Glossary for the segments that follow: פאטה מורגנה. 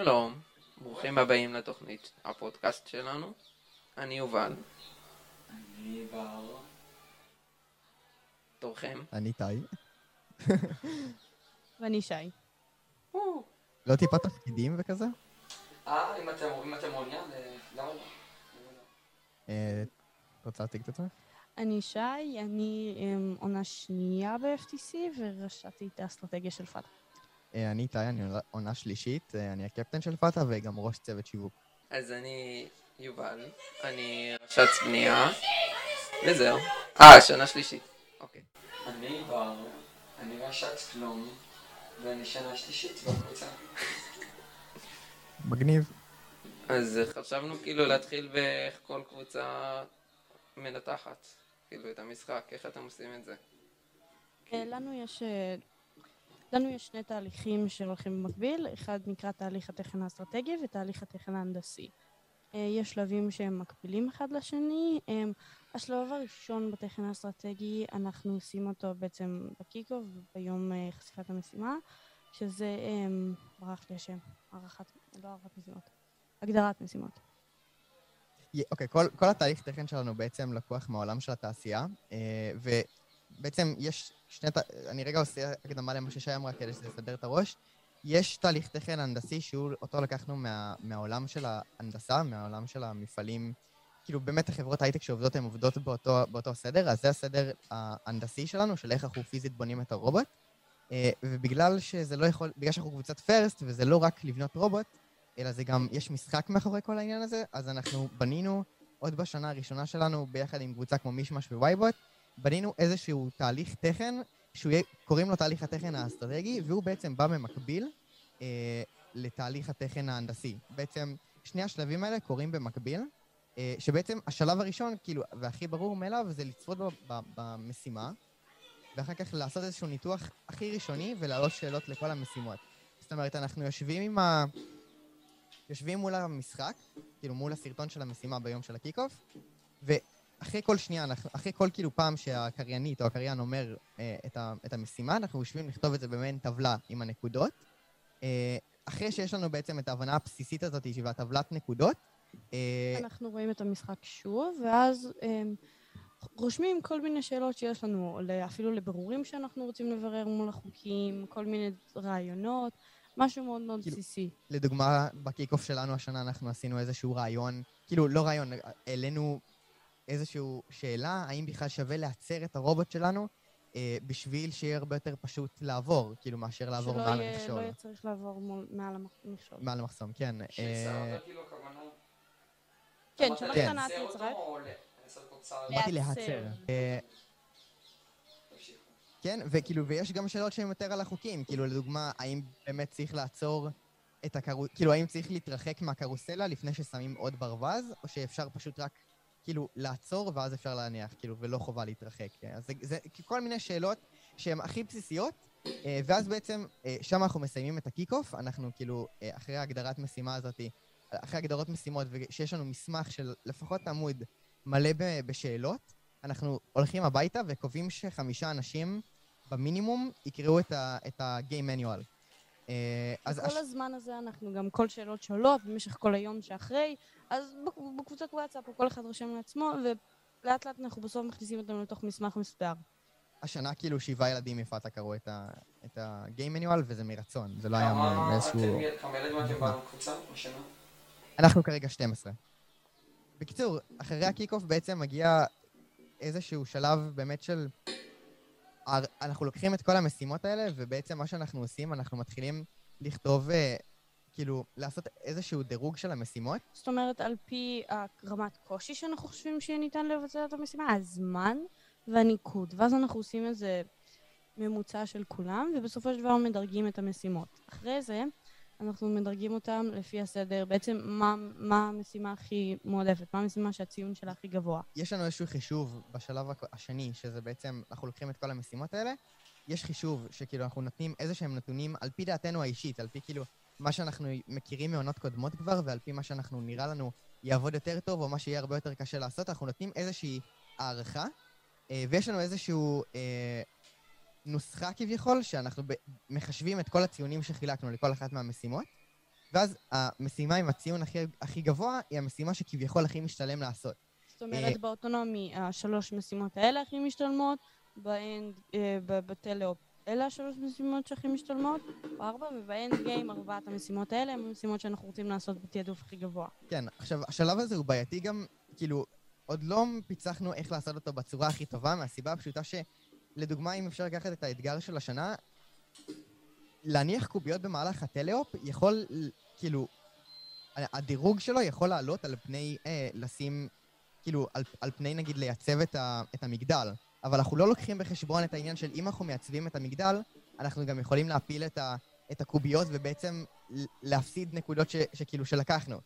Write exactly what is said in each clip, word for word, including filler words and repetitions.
שלום, ברוכים הבאים לתוכנית הפודקאסט שלנו. אני יובל. אני בר. תורכם. אני טי. ואני שי. לא טיפה תפקידים וכזה? אה, אם אתם מעוניין, למה לא? רוצה להציג את עצמך? אני שי, אני עונה שנייה ב-אף טי סי וראשתי את האסטרטגיה של פאטה. אני איתי, אני עונה שלישית, אני הקפטן של פאטה וגם ראש צוות שיווק. אז אני יובל, אני ראשת בנייה, וזהו. אה, שנה שלישית, אוקיי. אני בר, אני ראשת כלום, ואני שנה שלישית בקבוצה. מגניב. אז חשבנו כאילו להתחיל באיך כל קבוצה מנתחת, כאילו את המשחק, איך אתם עושים את זה? לנו יש... לנו יש שני תהליכים שהולכים במקביל, אחד נקרא תהליך התכן האסטרטגי ותהליך התכן ההנדסי. יש שלבים שהם מקבילים אחד לשני. השלב הראשון בתכן האסטרטגי, אנחנו עושים אותו בעצם בקיק-אוף, ביום חשיפת המשימה, שזה, ברח לי השם, ערכת, לא ערכת משימות, הגדרת משימות. אוקיי, כל, כל התהליך תכן שלנו בעצם לקוח מהעולם של התעשייה, ו... בעצם יש שני, אני רגע עושה הקדמה למה ששי אמרה כדי שזה יסדר את הראש. יש תהליך תכן הנדסי שהוא אותו לקחנו מה, מהעולם של ההנדסה, מהעולם של המפעלים, כאילו באמת החברות הייטק שעובדות הן עובדות באותו, באותו סדר, אז זה הסדר ההנדסי שלנו של איך אנחנו פיזית בונים את הרובוט, ובגלל שזה לא יכול, בגלל שאנחנו קבוצת פרסט וזה לא רק לבנות רובוט, אלא זה גם, יש משחק מאחורי כל העניין הזה, אז אנחנו בנינו עוד בשנה הראשונה שלנו ביחד עם קבוצה כמו מישמש ווייבוט, בנינו איזשהו תהליך תכן, שקוראים לו תהליך התכן האסטרטגי, והוא בעצם בא במקביל אה, לתהליך התכן ההנדסי. בעצם שני השלבים האלה קוראים במקביל, אה, שבעצם השלב הראשון, כאילו, והכי ברור מאליו, זה לצפות ב- ב- במשימה, ואחר כך לעשות איזשהו ניתוח הכי ראשוני, ולהעלות שאלות לכל המשימות. זאת אומרת, אנחנו יושבים עם ה... יושבים מול המשחק, כאילו מול הסרטון של המשימה ביום של הקיק-אוף, ו... אחרי כל שנייה, אנחנו, אחרי כל כאילו פעם שהקריינית או הקריין אומר אה, את, ה, את המשימה, אנחנו יושבים לכתוב את זה במעין טבלה עם הנקודות. אה, אחרי שיש לנו בעצם את ההבנה הבסיסית הזאת, והטבלת נקודות. אה, אנחנו רואים את המשחק שוב, ואז אה, רושמים כל מיני שאלות שיש לנו, אפילו לבירורים שאנחנו רוצים לברר מול החוקים, כל מיני רעיונות, משהו מאוד מאוד כאילו, בסיסי. לדוגמה, בקיק-אוף שלנו השנה אנחנו עשינו איזשהו רעיון, כאילו לא רעיון, אלינו... איזושהי שאלה, האם בכלל שווה לעצר את הרובוט שלנו אה, בשביל שיהיה הרבה יותר פשוט לעבור, כאילו מאשר לעבור מעל המחסום. שלא יהיה צריך לעבור מול, מעל המחסום. מעל המחסום, כן. שצערת כאילו כוונה... כן, שלא קטנה את יצרת. אמרתי להצר. כן, וכאילו, ויש גם שאלות שהן יותר על החוקים, כאילו לדוגמה, האם באמת צריך לעצור... את הקרוס... כאילו, האם צריך להתרחק מהקרוסלה לפני ששמים עוד ברווז, או שאפשר פשוט רק... כאילו, לעצור ואז אפשר להניח, כאילו, ולא חובה להתרחק. אז זה, זה כל מיני שאלות שהן הכי בסיסיות, ואז בעצם, שם אנחנו מסיימים את הקיק-אוף, אנחנו כאילו, אחרי הגדרת משימה הזאת, אחרי הגדרות משימות, ושיש לנו מסמך של לפחות עמוד מלא בשאלות, אנחנו הולכים הביתה וקובעים שחמישה אנשים במינימום יקראו את ה- את ה-game manual. אז כל הזמן הזה אנחנו גם כל שאלות שעולות במשך כל היום שאחרי, אז בקבוצת וואטסאפ כל אחד רושם לעצמו, ולאט לאט אנחנו בסוף מכניסים אותנו לתוך מסמך מסודר. השנה כאילו שבעה ילדים מפאטה קראו את ה-game manual, וזה מרצון, זה לא היה מאיזשהו... כמה ילדים אתם באו בקבוצה השנה? אנחנו כרגע שתים עשרה. בקיצור, אחרי הקיק-אוף בעצם מגיע איזשהו שלב באמת של... אנחנו לוקחים את כל המשימות האלה, ובעצם מה שאנחנו עושים, אנחנו מתחילים לכתוב, כאילו, לעשות איזשהו דירוג של המשימות. זאת אומרת, על פי רמת קושי שאנחנו חושבים שניתן לבצע את המשימה, הזמן והניקוד. ואז אנחנו עושים איזה ממוצע של כולם, ובסופו של דבר מדרגים את המשימות. אחרי זה, אנחנו מדרגים אותם לפי הסדר, בעצם מה, מה המשימה הכי מועדפת, מה המשימה שהציון שלה הכי גבוה. יש לנו איזשהו חישוב בשלב השני, שזה בעצם, אנחנו לוקחים את כל המשימות האלה, יש חישוב שכאילו אנחנו נותנים איזשהם נתונים על פי דעתנו האישית, על פי כאילו מה שאנחנו מכירים מעונות קודמות כבר, ועל פי מה שאנחנו נראה לנו יעבוד יותר טוב, או מה שיהיה הרבה יותר קשה לעשות, אנחנו נותנים איזושהי הערכה, ויש לנו איזשהו... נוסחה כביכול, שאנחנו מחשבים את כל הציונים שחילקנו לכל אחת מהמשימות, ואז המשימה עם הציון הכי, הכי גבוה היא המשימה שכביכול הכי משתלם לעשות. זאת אומרת, באוטונומי, השלוש משימות האלה הכי משתלמות, בטלאופ, אלה השלוש משימות שהכי משתלמות, בארבע, ובאנד גיים, ארבעת המשימות האלה, הן משימות שאנחנו רוצים לעשות בתעדוף הכי גבוה. כן, עכשיו, השלב הזה הוא בעייתי גם, כאילו, עוד לא פיצחנו איך לעשות אותו בצורה הכי טובה, מהסיבה הפשוטה שלדוגמה, אם אפשר לקחת את האתגר של השנה, להניח קוביות במהלך הטלאופ יכול, כאילו, הדירוג שלו יכול לעלות על פני, אה, לשים, כאילו, על, על פני, נגיד, לייצב את, ה, את המגדל. אבל אנחנו לא לוקחים בחשבון את העניין של אם אנחנו מעצבים את המגדל, אנחנו גם יכולים להפיל את, ה, את הקוביות ובעצם להפסיד נקודות ש, שכאילו שלקחנו.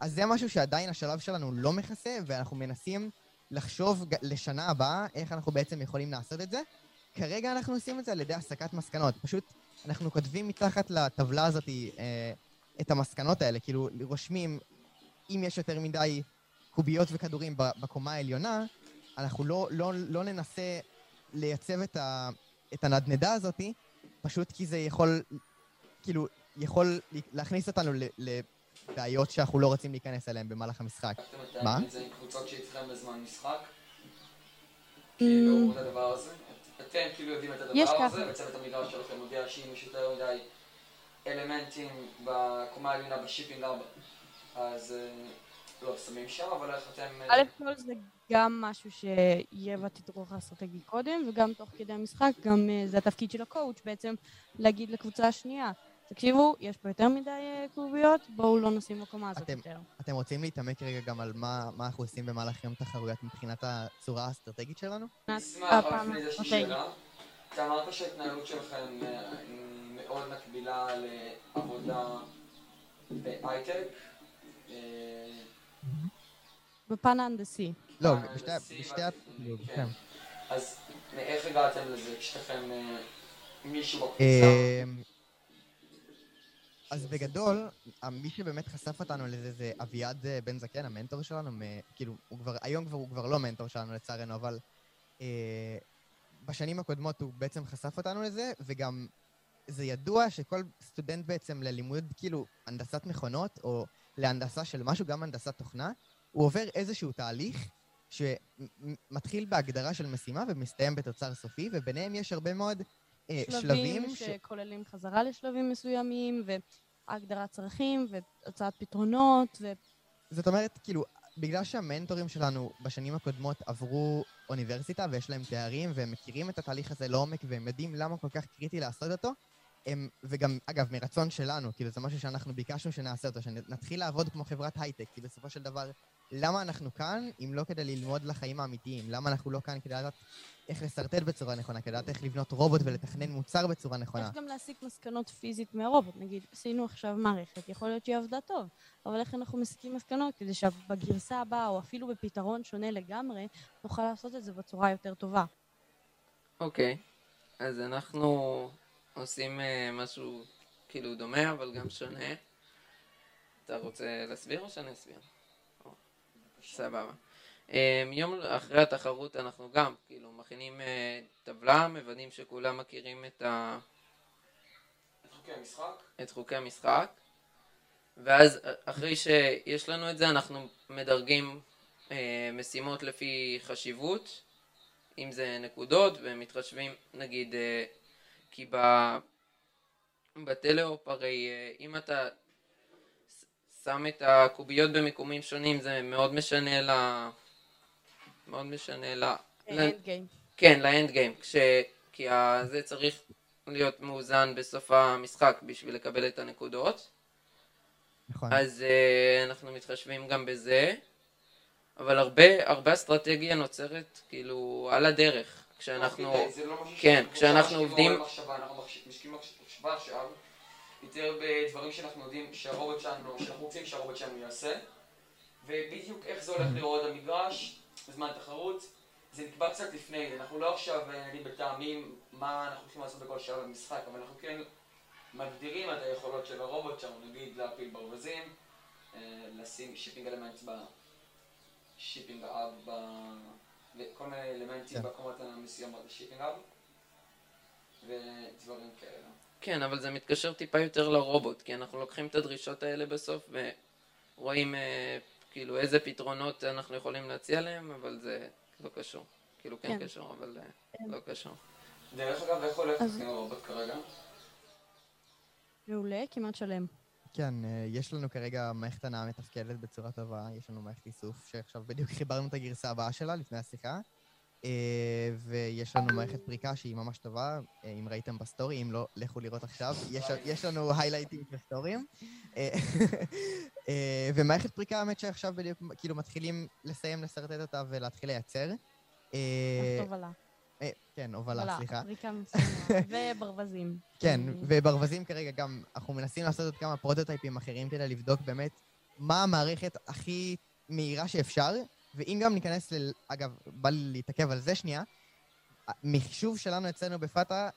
אז זה משהו שעדיין השלב שלנו לא מכסה, ואנחנו מנסים לחשוב לשנה הבאה איך אנחנו בעצם יכולים לעשות את זה. כרגע אנחנו עושים את זה על ידי הסקת מסקנות. פשוט אנחנו כותבים מתחת לטבלה הזאת אה, את המסקנות האלה, כאילו רושמים אם יש יותר מדי קוביות וכדורים בקומה העליונה, אנחנו לא, לא, לא ננסה לייצב את, ה, את הנדנדה הזאת, פשוט כי זה יכול, כאילו, יכול להכניס אותנו לבעיות שאנחנו לא רוצים להיכנס אליהן במהלך המשחק. אתם יודעים את זה עם קבוצות שאיתכם בזמן משחק? כאילו, אומרים את הדבר הזה? אתם כאילו יודעים את הדבר הזה, וצוות המגרש שלכם מודיע שאם יש יותר מדי אלמנטים בקומה העליונה בשיפינג ארבע, אז... לא, שמים שם, אבל איך אתם... א' כל זה גם משהו שיהיה בתדרוך האסטרטגי קודם, וגם תוך כדי המשחק, גם זה התפקיד של הקואוץ' בעצם להגיד לקבוצה השנייה, תקשיבו, יש פה יותר מדי קוביות, בואו לא נשים בקומה הזאת יותר. אתם רוצים להתעמק רגע גם על מה אנחנו עושים במהלך יום תחרויות מבחינת הצורה האסטרטגית שלנו? נשמח, אבל לפני זה שאלה. אתה אמרת שההתנהלות שלכם מאוד מקבילה לעבודה בהייטק, בפן ההנדסי. לא, בשתי ה... כן. אז איך הגעתם לזה? כשתכם מישהו בקבוצה? אז בגדול, מי שבאמת חשף אותנו לזה זה אביעד בן זקן, המנטור שלנו, כאילו, היום הוא כבר לא מנטור שלנו לצערנו, אבל בשנים הקודמות הוא בעצם חשף אותנו לזה, וגם זה ידוע שכל סטודנט בעצם ללימוד, כאילו, הנדסת מכונות, או להנדסה של משהו, גם הנדסת תוכנה, הוא עובר איזשהו תהליך שמתחיל בהגדרה של משימה ומסתיים בתוצר סופי, וביניהם יש הרבה מאוד אה, שלבים. שלבים שכוללים ש... חזרה לשלבים מסוימים, והגדרת צרכים, והוצאת פתרונות, ו... זאת אומרת, כאילו, בגלל שהמנטורים שלנו בשנים הקודמות עברו אוניברסיטה, ויש להם תארים, והם מכירים את התהליך הזה לעומק, והם יודעים למה כל כך קריטי לעשות אותו, הם, וגם, אגב, מרצון שלנו, כאילו, זה משהו שאנחנו ביקשנו שנעשה אותו, שנתחיל לעבוד כמו חברת הייטק, כי בסופו של דבר, למה אנחנו כאן, אם לא כדי ללמוד לחיים האמיתיים? למה אנחנו לא כאן כדי לדעת איך לסרטט בצורה נכונה, כדי לדעת איך לבנות רובוט ולתכנן מוצר בצורה נכונה? יש גם להסיק מסקנות פיזית מהרובוט. נגיד, עשינו עכשיו מערכת, יכול להיות שהיא עבדה טוב, אבל איך אנחנו מסיקים מסקנות? כדי שבגרסה הבאה, או אפילו בפתרון שונה לגמרי, נוכל לעשות את זה בצורה יותר טובה. אוקיי. אז אנחנו... עושים משהו כאילו דומה, אבל גם שונה. אתה רוצה להסביר או שאני אסביר? סבבה. יום אחרי התחרות אנחנו גם כאילו מכינים טבלה, מוודאים שכולם מכירים את ה... את חוקי המשחק. את חוקי המשחק. ואז אחרי שיש לנו את זה אנחנו מדרגים משימות לפי חשיבות, אם זה נקודות, ומתחשבים נגיד... כי בטלאופ הרי אם אתה שם את הקוביות במקומים שונים זה מאוד משנה ל... מאוד משנה ל... לאנד גיים. כן, לאנד גיים, כי זה צריך להיות מאוזן בסוף המשחק בשביל לקבל את הנקודות. נכון. אז אנחנו מתחשבים גם בזה, אבל הרבה, הרבה אסטרטגיה נוצרת כאילו על הדרך. כשאנחנו, כן, כשאנחנו עובדים... אנחנו משקיעים מחשבה עכשיו יותר בדברים שאנחנו יודעים שהרובוט שלנו, שאנחנו רוצים שהרובוט שלנו יעשה, ובדיוק איך זה הולך לראות המגרש בזמן תחרות, זה נקבע קצת לפני, אנחנו לא עכשיו נהנים בטעמים מה אנחנו צריכים לעשות בכל שעה במשחק, אבל אנחנו כן מגדירים את היכולות של הרובוט שלנו, נגיד להפיל ברווזים, לשים שיפינג אלמנט בשיפינג האב ב... וכל מיני אלמנטים בקומות המסוימות בשיפינג אב ודברים כאלה. כן, אבל זה מתקשר טיפה יותר לרובוט, כי אנחנו לוקחים את הדרישות האלה בסוף ורואים כאילו איזה פתרונות אנחנו יכולים להציע להם, אבל זה לא קשור. כאילו כן קשור, אבל לא קשור. דרך אגב, איך הולך עם הרובוט כרגע? מעולה, כמעט שלם. כן, יש לנו כרגע מערכת הנעה מתפקדת בצורה טובה, יש לנו מערכת איסוף שעכשיו בדיוק חיברנו את הגרסה הבאה שלה לפני השיחה, ויש לנו מערכת פריקה שהיא ממש טובה, אם ראיתם בסטורי, אם לא, לכו לראות עכשיו, יש לנו היילייטים בסטורים, ומערכת פריקה האמת שעכשיו בדיוק כאילו מתחילים לסיים לסרטט אותה ולהתחיל לייצר. תובלה. כן, הובלה, סליחה. פריקה מסוימה, וברווזים. כן, וברווזים כרגע גם, אנחנו מנסים לעשות עוד כמה פרוטוטייפים אחרים כדי לבדוק באמת מה המערכת הכי מהירה שאפשר, ואם גם ניכנס, אגב, בא לי להתעכב על זה שנייה, מחישוב שלנו אצלנו בפאטה,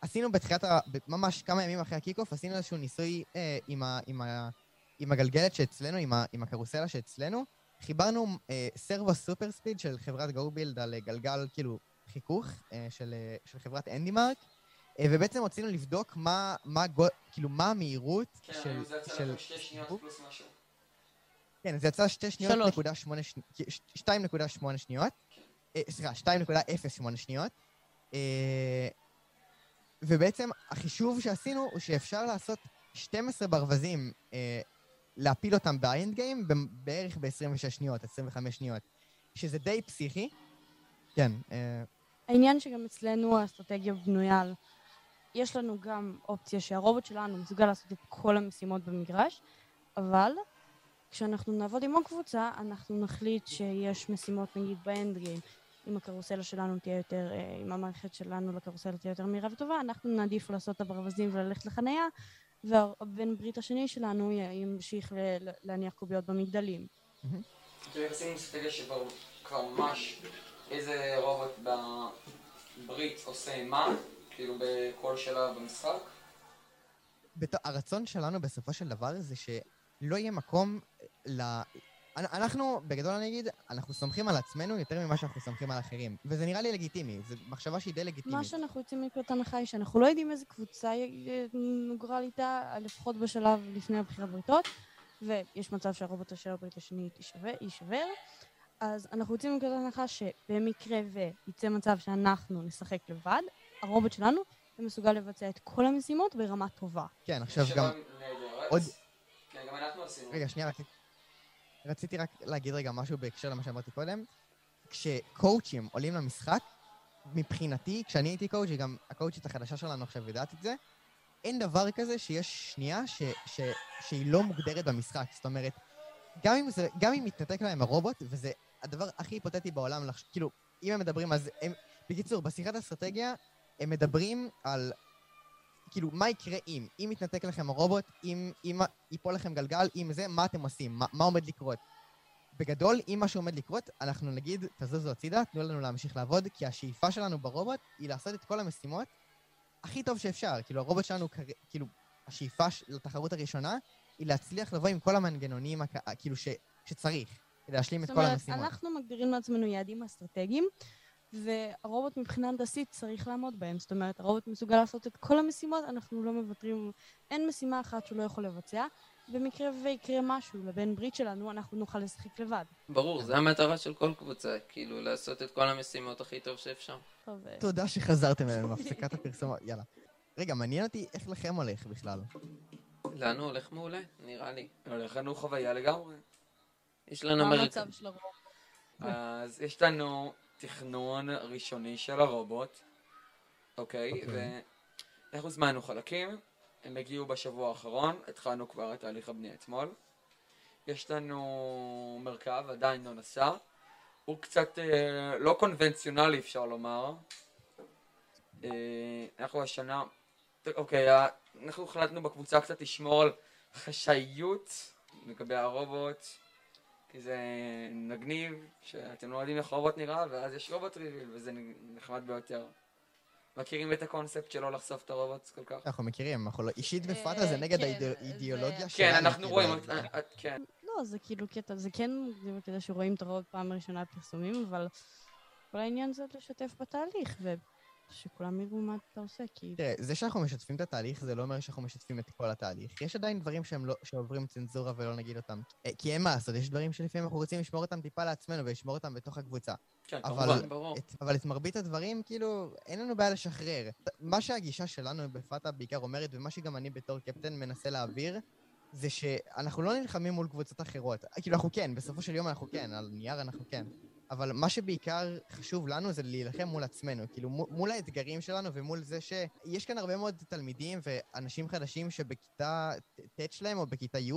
עשינו בתחילת, ממש כמה ימים אחרי הקיקוף, עשינו איזשהו ניסוי עם הגלגלת שאצלנו, עם הקרוסלה שאצלנו, חיברנו סרבו סופר ספיד של חברת גו-בילד על גלגל, כאילו, חיכוך של, של חברת אנדימרק, ובעצם רוצינו לבדוק מה, מה, כאילו, מה המהירות כן, של... כן, זה יצא של... שתי שניות פלוס משהו. כן, זה יצא שתי שניות שלוש. נקודה שמונה שניות, שתיים נקודה שמונה שניות, סליחה, שתיים נקודה אפס שמונה שניות, ובעצם החישוב שעשינו הוא שאפשר לעשות שנים עשר ברווזים, להפיל אותם ב-end game בערך ב-עשרים ושש שניות, עשרים וחמש שניות, שזה די פסיכי, כן. העניין שגם אצלנו האסטרטגיה בנויה על... יש לנו גם אופציה שהרובוט שלנו מסוגל לעשות את כל המשימות במגרש, אבל כשאנחנו נעבוד עם עוד קבוצה, אנחנו נחליט שיש משימות נגיד באנד גיים. אם הקרוסלה שלנו תהיה יותר, אם המערכת שלנו לקרוסלה תהיה יותר מהירה וטובה, אנחנו נעדיף לעשות את הברווזים וללכת לחניה, והבן ברית השני שלנו ימשיך להניח קוביות במגדלים. כאילו עשינו אסטרטגיה שכבר ממש... איזה רובוט בברית עושה מה, כאילו בכל שלב במשחק? הרצון שלנו בסופו של דבר זה שלא יהיה מקום ל... אנחנו, בגדול אני אגיד, אנחנו סומכים על עצמנו יותר ממה שאנחנו סומכים על אחרים, וזה נראה לי לגיטימי, זו מחשבה שהיא די לגיטימית. מה שאנחנו יוצאים מפות הנחה היא שאנחנו לא יודעים איזה קבוצה נוגרל איתה, לפחות בשלב לפני הבחירת בריתות, ויש מצב שהרובוט של הברית השני יישבר, אז אנחנו רוצים לקראת הנחה שבמקרה וייצא מצב שאנחנו נשחק לבד, הרובוט שלנו מסוגל לבצע את כל המשימות ברמה טובה. כן, עכשיו גם... עוד... כן, גם אנחנו עשינו. רגע, שנייה, רציתי רק להגיד רגע משהו בהקשר למה שאמרתי קודם. כשקואוצ'ים עולים למשחק, מבחינתי, כשאני הייתי קואוצ' וגם הקואוצ'ית החדשה שלנו עכשיו יודעת את זה, אין דבר כזה שיש שנייה ש... ש... שהיא לא מוגדרת במשחק. זאת אומרת, גם אם זה, גם אם מתנתק להם הרובוט, וזה הדבר הכי היפותטי בעולם, כאילו, אם הם מדברים, אז הם, בקיצור, בשיחת האסטרטגיה, הם מדברים על, כאילו, מה יקרה אם? אם מתנתק לכם הרובוט, אם, אם ייפול לכם גלגל, אם זה, מה אתם עושים? מה, מה עומד לקרות? בגדול, אם משהו עומד לקרות, אנחנו נגיד, תזוזו הצידה, תנו לנו להמשיך לעבוד, כי השאיפה שלנו ברובוט היא לעשות את כל המשימות הכי טוב שאפשר. כאילו, הרובוט שלנו, כאילו, השאיפה לתחרות הראשונה, היא להצליח לבוא עם כל המנגנונים, כאילו, ש, שצריך, להשלים את כל המשימות. זאת אומרת, אנחנו מגדירים לעצמנו יעדים אסטרטגיים, והרובוט מבחינה הנדסית צריך לעמוד בהם. זאת אומרת, הרובוט מסוגל לעשות את כל המשימות, אנחנו לא מוותרים, אין משימה אחת שהוא לא יכול לבצע, במקרה ויקרה משהו לבן ברית שלנו, אנחנו נוכל לשחק לבד. ברור, זו המטרה של כל קבוצה, כאילו, לעשות את כל המשימות הכי טוב שאפשר. טוב. תודה שחזרתם אלינו, בהפסקת הפרסום, יאללה. רגע, מעניין אותי איך לכם הולך בכלל. לנו הולך מעולה, נראה לי. הולך לנו חוויה לגמרי. יש לנו... מה המצב של הרובוט? אז יש לנו תכנון ראשוני של הרובוט, אוקיי, ואנחנו זמנו חלקים, הם הגיעו בשבוע האחרון, התחלנו כבר את תהליך הבנייה אתמול. יש לנו מרכב, עדיין לא נסע, הוא קצת לא קונבנציונלי אפשר לומר. אנחנו השנה... אוקיי, אנחנו החלטנו בקבוצה קצת לשמור על חשאיות לגבי הרובוט, כי זה נגניב, שאתם לא יודעים איך הרובוט נראה, ואז יש רובוט ריביל, וזה נחמד ביותר. מכירים את הקונספט שלא לחשוף את הרובוט כל כך? אנחנו מכירים, אנחנו לא... אישית בפאטה זה נגד האידיאולוגיה שלנו. כן, אנחנו רואים... כן. לא, זה כאילו קטע, זה כן כדי שרואים את הרובוט פעם ראשונה בפרסומים, אבל כל העניין זה לשתף בתהליך, ו... שכולם יראו מה אתה עושה, כי... תראה, זה שאנחנו משתפים את התהליך, זה לא אומר שאנחנו משתפים את כל התהליך. יש עדיין דברים שהם לא, שעוברים צנזורה ולא נגיד אותם. כי אין מה לעשות, יש דברים שלפעמים אנחנו רוצים לשמור אותם טיפה לעצמנו, ולשמור אותם בתוך הקבוצה. כן, אבל, את, אבל את מרבית הדברים, כאילו, אין לנו בעיה לשחרר. מה שהגישה שלנו בפאטה בעיקר אומרת, ומה שגם אני בתור קפטן מנסה להעביר, זה שאנחנו לא נלחמים מול קבוצות אחרות. כאילו, אנחנו כן, בסופו של יום אנחנו כן, על נייר אנחנו כן. אבל מה שבעיקר חשוב לנו זה להילחם מול עצמנו, כאילו מול האתגרים שלנו ומול זה שיש כאן הרבה מאוד תלמידים ואנשים חדשים שבכיתה ט' שלהם או בכיתה י'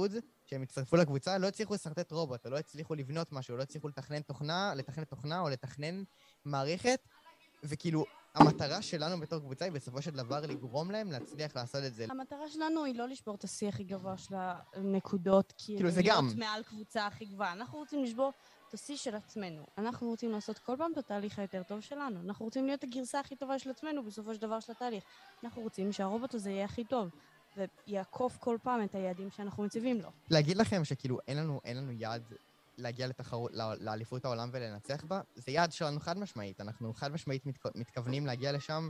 שהם הצטרפו לקבוצה, לא הצליחו לשרטט רובוט, או לא הצליחו לבנות משהו, לא הצליחו לתכנן תוכנה, לתכנן תוכנה או לתכנן מערכת, וכאילו המטרה שלנו בתור קבוצה היא בסופו של דבר לגרום להם להצליח לעשות את זה. המטרה שלנו היא לא לשבור את השיא הכי גבוה של הנקודות, כי כאילו זה גם מעל קבוצה הכי גבוהה. אנחנו רוצים לשבור את השיא של עצמנו. אנחנו רוצים לעשות כל פעם את התהליך היותר טוב שלנו. אנחנו רוצים להיות הגרסה הכי טובה של עצמנו בסופו של דבר של התהליך. אנחנו רוצים שהרובוט הזה יהיה הכי טוב, ויעקוף כל פעם את היעדים שאנחנו מציבים לו. להגיד לכם שכאילו אין לנו, אין לנו יעד להגיע לתחרות, לאליפות העולם ולנצח בה, זה יעד שלנו חד משמעית. אנחנו חד משמעית מתכו... מתכוונים להגיע לשם,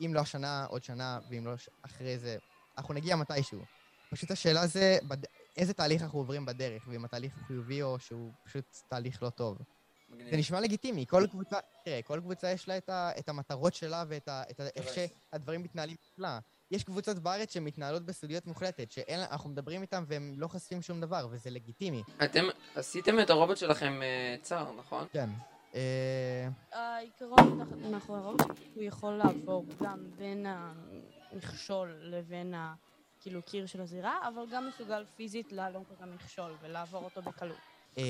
אם לא השנה, עוד שנה, ואם לא אחרי זה, אנחנו נגיע מתישהו. פשוט השאלה זה, בד... איזה תהליך אנחנו עוברים בדרך, ואם התהליך הוא חיובי או שהוא פשוט תהליך לא טוב. מגניב. זה נשמע לגיטימי, כל קבוצה, תראה, כל קבוצה יש לה את, ה... את המטרות שלה ואת ה... את ה... איך שהדברים מתנהלים שלה. יש קבוצות בארץ שמתנהלות בסודיות מוחלטת, שאנחנו מדברים איתם והם לא חשפים שום דבר, וזה לגיטימי. אתם עשיתם את הרובוט שלכם צר, נכון? כן. העיקרון מאחורי הרובוט, הוא יכול לעבור גם בין המכשול לבין הקיר של הזירה, אבל גם מסוגל פיזית להלום את המכשול ולעבור אותו בקלות.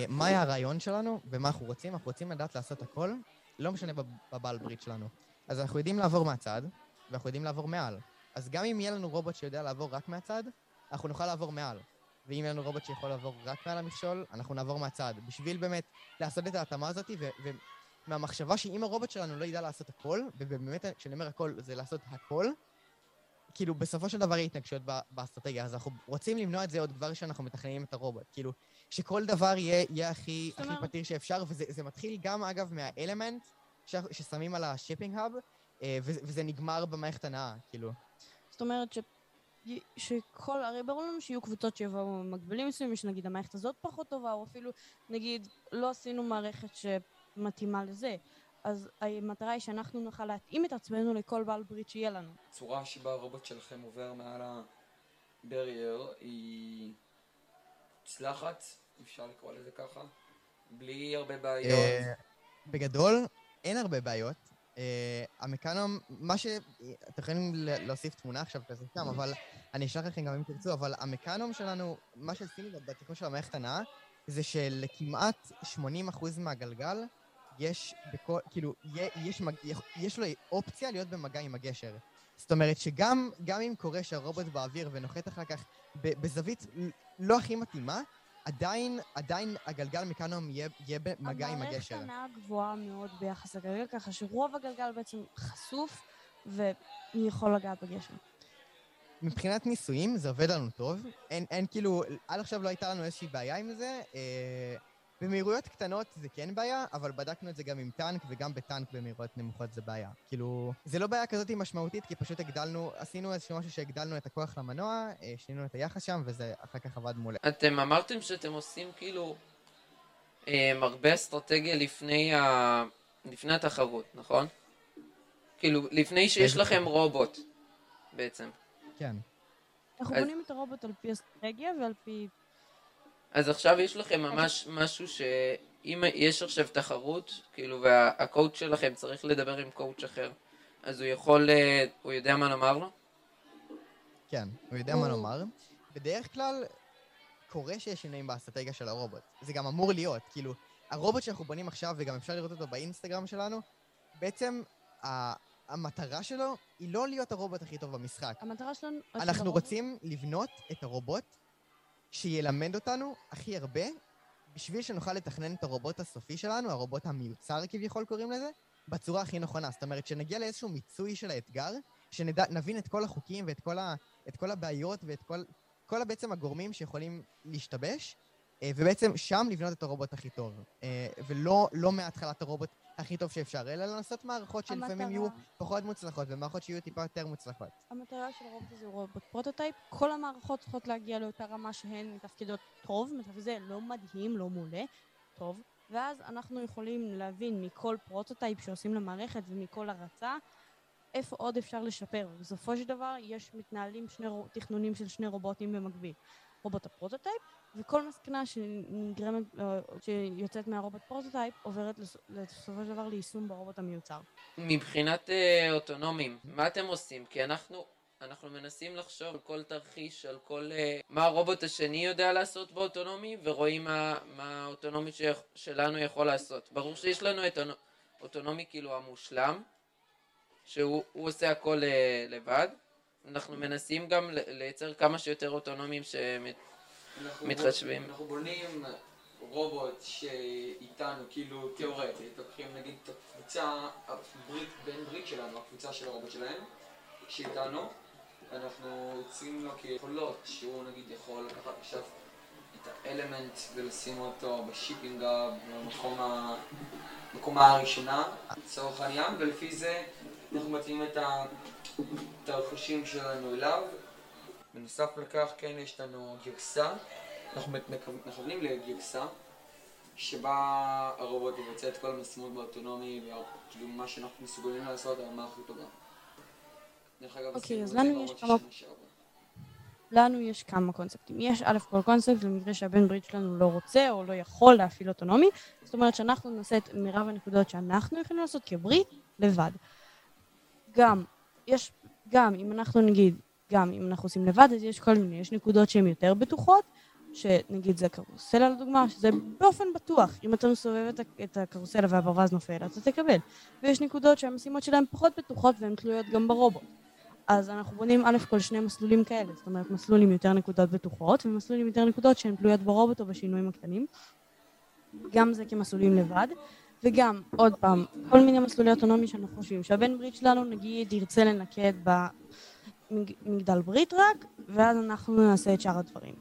מה היה הרעיון שלנו ומה אנחנו רוצים? אנחנו רוצים לדעת לעשות הכל, לא משנה בבעל ברית שלנו. אז אנחנו יודעים לעבור מהצד, ואנחנו יודעים לעבור מעל. אז גם אם יהיה לנו רובוט שיודע לעבור רק מהצד, אנחנו נוכל לעבור מעל. ואם יהיה לנו רובוט שיכול לעבור רק מעל המכשול, אנחנו נעבור מהצד. בשביל באמת לעשות את ההתאמה הזאת, ומהמחשבה שאם הרובוט שלנו לא ידע לעשות הכל, ובאמת כשאני אומר הכל זה לעשות הכל, כאילו בסופו של דבר יהיה התנגשויות באסטרטגיה, אז אנחנו רוצים למנוע את זה עוד כבר שאנחנו מתכננים את הרובוט. כאילו, שכל דבר יהיה הכי פתיר שאפשר, וזה מתחיל גם אגב מהאלמנט ששמים על השיפינג האב, וזה נגמר במערכת הנעה, כאילו. זאת אומרת ש... שכל, הרי ברור לנו שיהיו קבוצות שיבואו מקבלים מסוים, שנגיד המערכת הזאת פחות טובה, או אפילו נגיד לא עשינו מערכת שמתאימה לזה. אז המטרה היא שאנחנו נוכל להתאים את עצמנו לכל בעל ברית שיהיה לנו. הצורה שבה הרובוט שלכם עובר מעל הברייר היא צלחת, אפשר לקרוא לזה ככה, בלי הרבה בעיות. בגדול, אין הרבה בעיות. המקאנום, מה ש... אתם יכולים להוסיף תמונה עכשיו כזה שם, אבל אני אשלח לכם גם אם תרצו, אבל המקאנום שלנו, מה שעשינו בתכנון של המערכת הנעה, זה שלכמעט שמונים אחוז מהגלגל יש בכל... כאילו, יש, יש לו אופציה להיות במגע עם הגשר. זאת אומרת שגם גם אם קורה שהרובוט באוויר ונוחת אחר כך בזווית לא הכי מתאימה, עדיין, עדיין הגלגל מקאנום יהיה, יהיה במגע עם הגשר. המערכת הנעה גבוהה מאוד ביחס לגלגל, ככה שרוב הגלגל בעצם חשוף ויכול לגעת בגשר. מבחינת ניסויים זה עובד לנו טוב. אין, אין כאילו, עד עכשיו לא הייתה לנו איזושהי בעיה עם זה. אה, במהירויות קטנות זה כן בעיה, אבל בדקנו את זה גם עם טנק, וגם בטנק במהירויות נמוכות זה בעיה. כאילו, זה לא בעיה כזאת משמעותית, כי פשוט הגדלנו, עשינו איזשהו משהו שהגדלנו את הכוח למנוע, שינינו את היחס שם, וזה אחר כך עבד מול. אתם אמרתם שאתם עושים כאילו הרבה אסטרטגיה לפני ה... לפני התחרות, נכון? כאילו, לפני שיש לכם רובוט, בעצם. כן. אנחנו בונים את הרובוט על פי אסטרטגיה ועל פי... אז עכשיו יש לכם ממש משהו שאם יש עכשיו תחרות, כאילו, והקואוץ' שלכם צריך לדבר עם קואוץ' אחר, אז הוא יכול, הוא יודע מה לומר לו? כן, הוא יודע מה לומר. בדרך כלל קורה שיש שינויים באסטרטגיה של הרובוט. זה גם אמור להיות, כאילו, הרובוט שאנחנו בונים עכשיו, וגם אפשר לראות אותו באינסטגרם שלנו, בעצם המטרה שלו היא לא להיות הרובוט הכי טוב במשחק. המטרה שלנו... אנחנו רוצים לבנות את הרובוט, שילמד אותנו הכי הרבה, בשביל שנוכל לתכנן את הרובוט הסופי שלנו, הרובוט המיוצר כביכול קוראים לזה, בצורה הכי נכונה. זאת אומרת, שנגיע לאיזשהו מיצוי של האתגר, שנבין את כל החוקים ואת כל, ה, את כל הבעיות ואת כל, כל בעצם הגורמים שיכולים להשתבש, ובעצם שם לבנות את הרובוט הכי טוב. ולא לא מההתחלת הרובוט הכי טוב שאפשר, אלא לנסות מערכות שלפעמים יהיו פחות מוצלחות, ומערכות שיהיו טיפה יותר מוצלחות. המטרה של רוב זה רובוט פרוטוטייפ, כל המערכות צריכות להגיע לאותה רמה שהן מתפקדות טוב, מתפקדות לא מדהים, לא מעולה, טוב, ואז אנחנו יכולים להבין מכל פרוטוטייפ שעושים למערכת ומכל הרצה, איפה עוד אפשר לשפר. בסופו של דבר יש מתנהלים שני תכנונים של שני רובוטים במקביל. רובוט הפרוטוטייפ, וכל מסקנה שנגרמת, שיוצאת מהרובוט פרוטוטייפ עוברת בסופו של דבר ליישום ברובוט המיוצר. מבחינת אוטונומים, מה אתם עושים? כי אנחנו, אנחנו מנסים לחשוב על כל תרחיש, על כל מה הרובוט השני יודע לעשות באוטונומי, ורואים מה, מה האוטונומי שלנו יכול לעשות. ברור שיש לנו את האוטונומי כאילו המושלם, שהוא עושה הכל לבד. אנחנו מנסים גם לייצר כמה שיותר אוטונומים שמתחשבים. אנחנו בונים רובוט שאיתנו, כאילו תיאורטית, לוקחים נגיד את הקבוצה, הברית, בין ברית שלנו, הקבוצה של הרובוט שלהם, שאיתנו, אנחנו יוצרים לו כיכולות, שהוא נגיד יכול לקחת עכשיו את האלמנט ולשים אותו בשיפינג במקומה הראשונה, לצורך העניין, ולפי זה אנחנו מתאים את ה... תרחושים שלנו אליו. בנוסף לכך כן יש לנו גרסה, אנחנו מכוונים לגרסה שבה הרובוט יבצע את כל המשימות באוטונומי וכאילו מה שאנחנו מסוגלים לעשות הרמה הכי טובה. דרך אגב, אוקיי, אז לנו יש כמה קונספטים. יש א' כל קונספט למקרה שהבן ברית שלנו לא רוצה או לא יכול להפעיל אוטונומי, זאת אומרת שאנחנו נעשה את מרב הנקודות שאנחנו יכולים לעשות כברית לבד. גם יש, גם אם אנחנו נגיד, גם אם אנחנו עושים לבד, אז יש כל מיני, יש נקודות שהן יותר בטוחות, שנגיד זה קרוסלה לדוגמה, שזה באופן בטוח, אם אתה מסובב את הקרוסלה והברווז נופל, אתה תקבל. ויש נקודות שהמשימות שלהן פחות בטוחות והן תלויות גם ברובוט. אז אנחנו בונים א' כל שני מסלולים כאלה, זאת אומרת מסלול עם יותר נקודות בטוחות, ומסלול עם יותר נקודות שהן תלויות ברובוט או בשינויים הקטנים. גם זה כמסלולים לבד. וגם, עוד פעם, כל מיני מסלולי אוטונומי שאנחנו חושבים, שהבן ברית שלנו נגיד ירצה לנקד במגדל ברית רק, ואז אנחנו נעשה את שאר הדברים.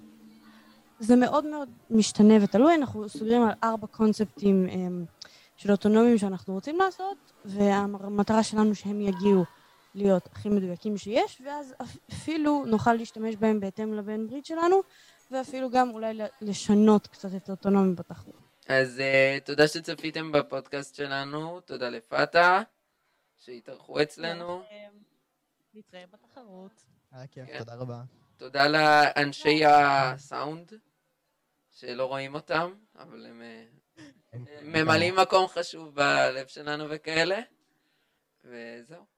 זה מאוד מאוד משתנה ותלוי, אנחנו סוגרים על ארבע קונספטים של אוטונומיים שאנחנו רוצים לעשות, והמטרה שלנו שהם יגיעו להיות הכי מדויקים שיש, ואז אפילו נוכל להשתמש בהם בהתאם לבן ברית שלנו, ואפילו גם אולי לשנות קצת את האוטונומי בתחרות. אז uh, תודה שצפיתם בפודקאסט שלנו, תודה לפאטה, שהתארחו אצלנו. נתראה בתחרות. היה כיף, תודה רבה. תודה לאנשי הסאונד, שלא רואים אותם, אבל הם ממלאים מקום חשוב בלב שלנו וכאלה, וזהו.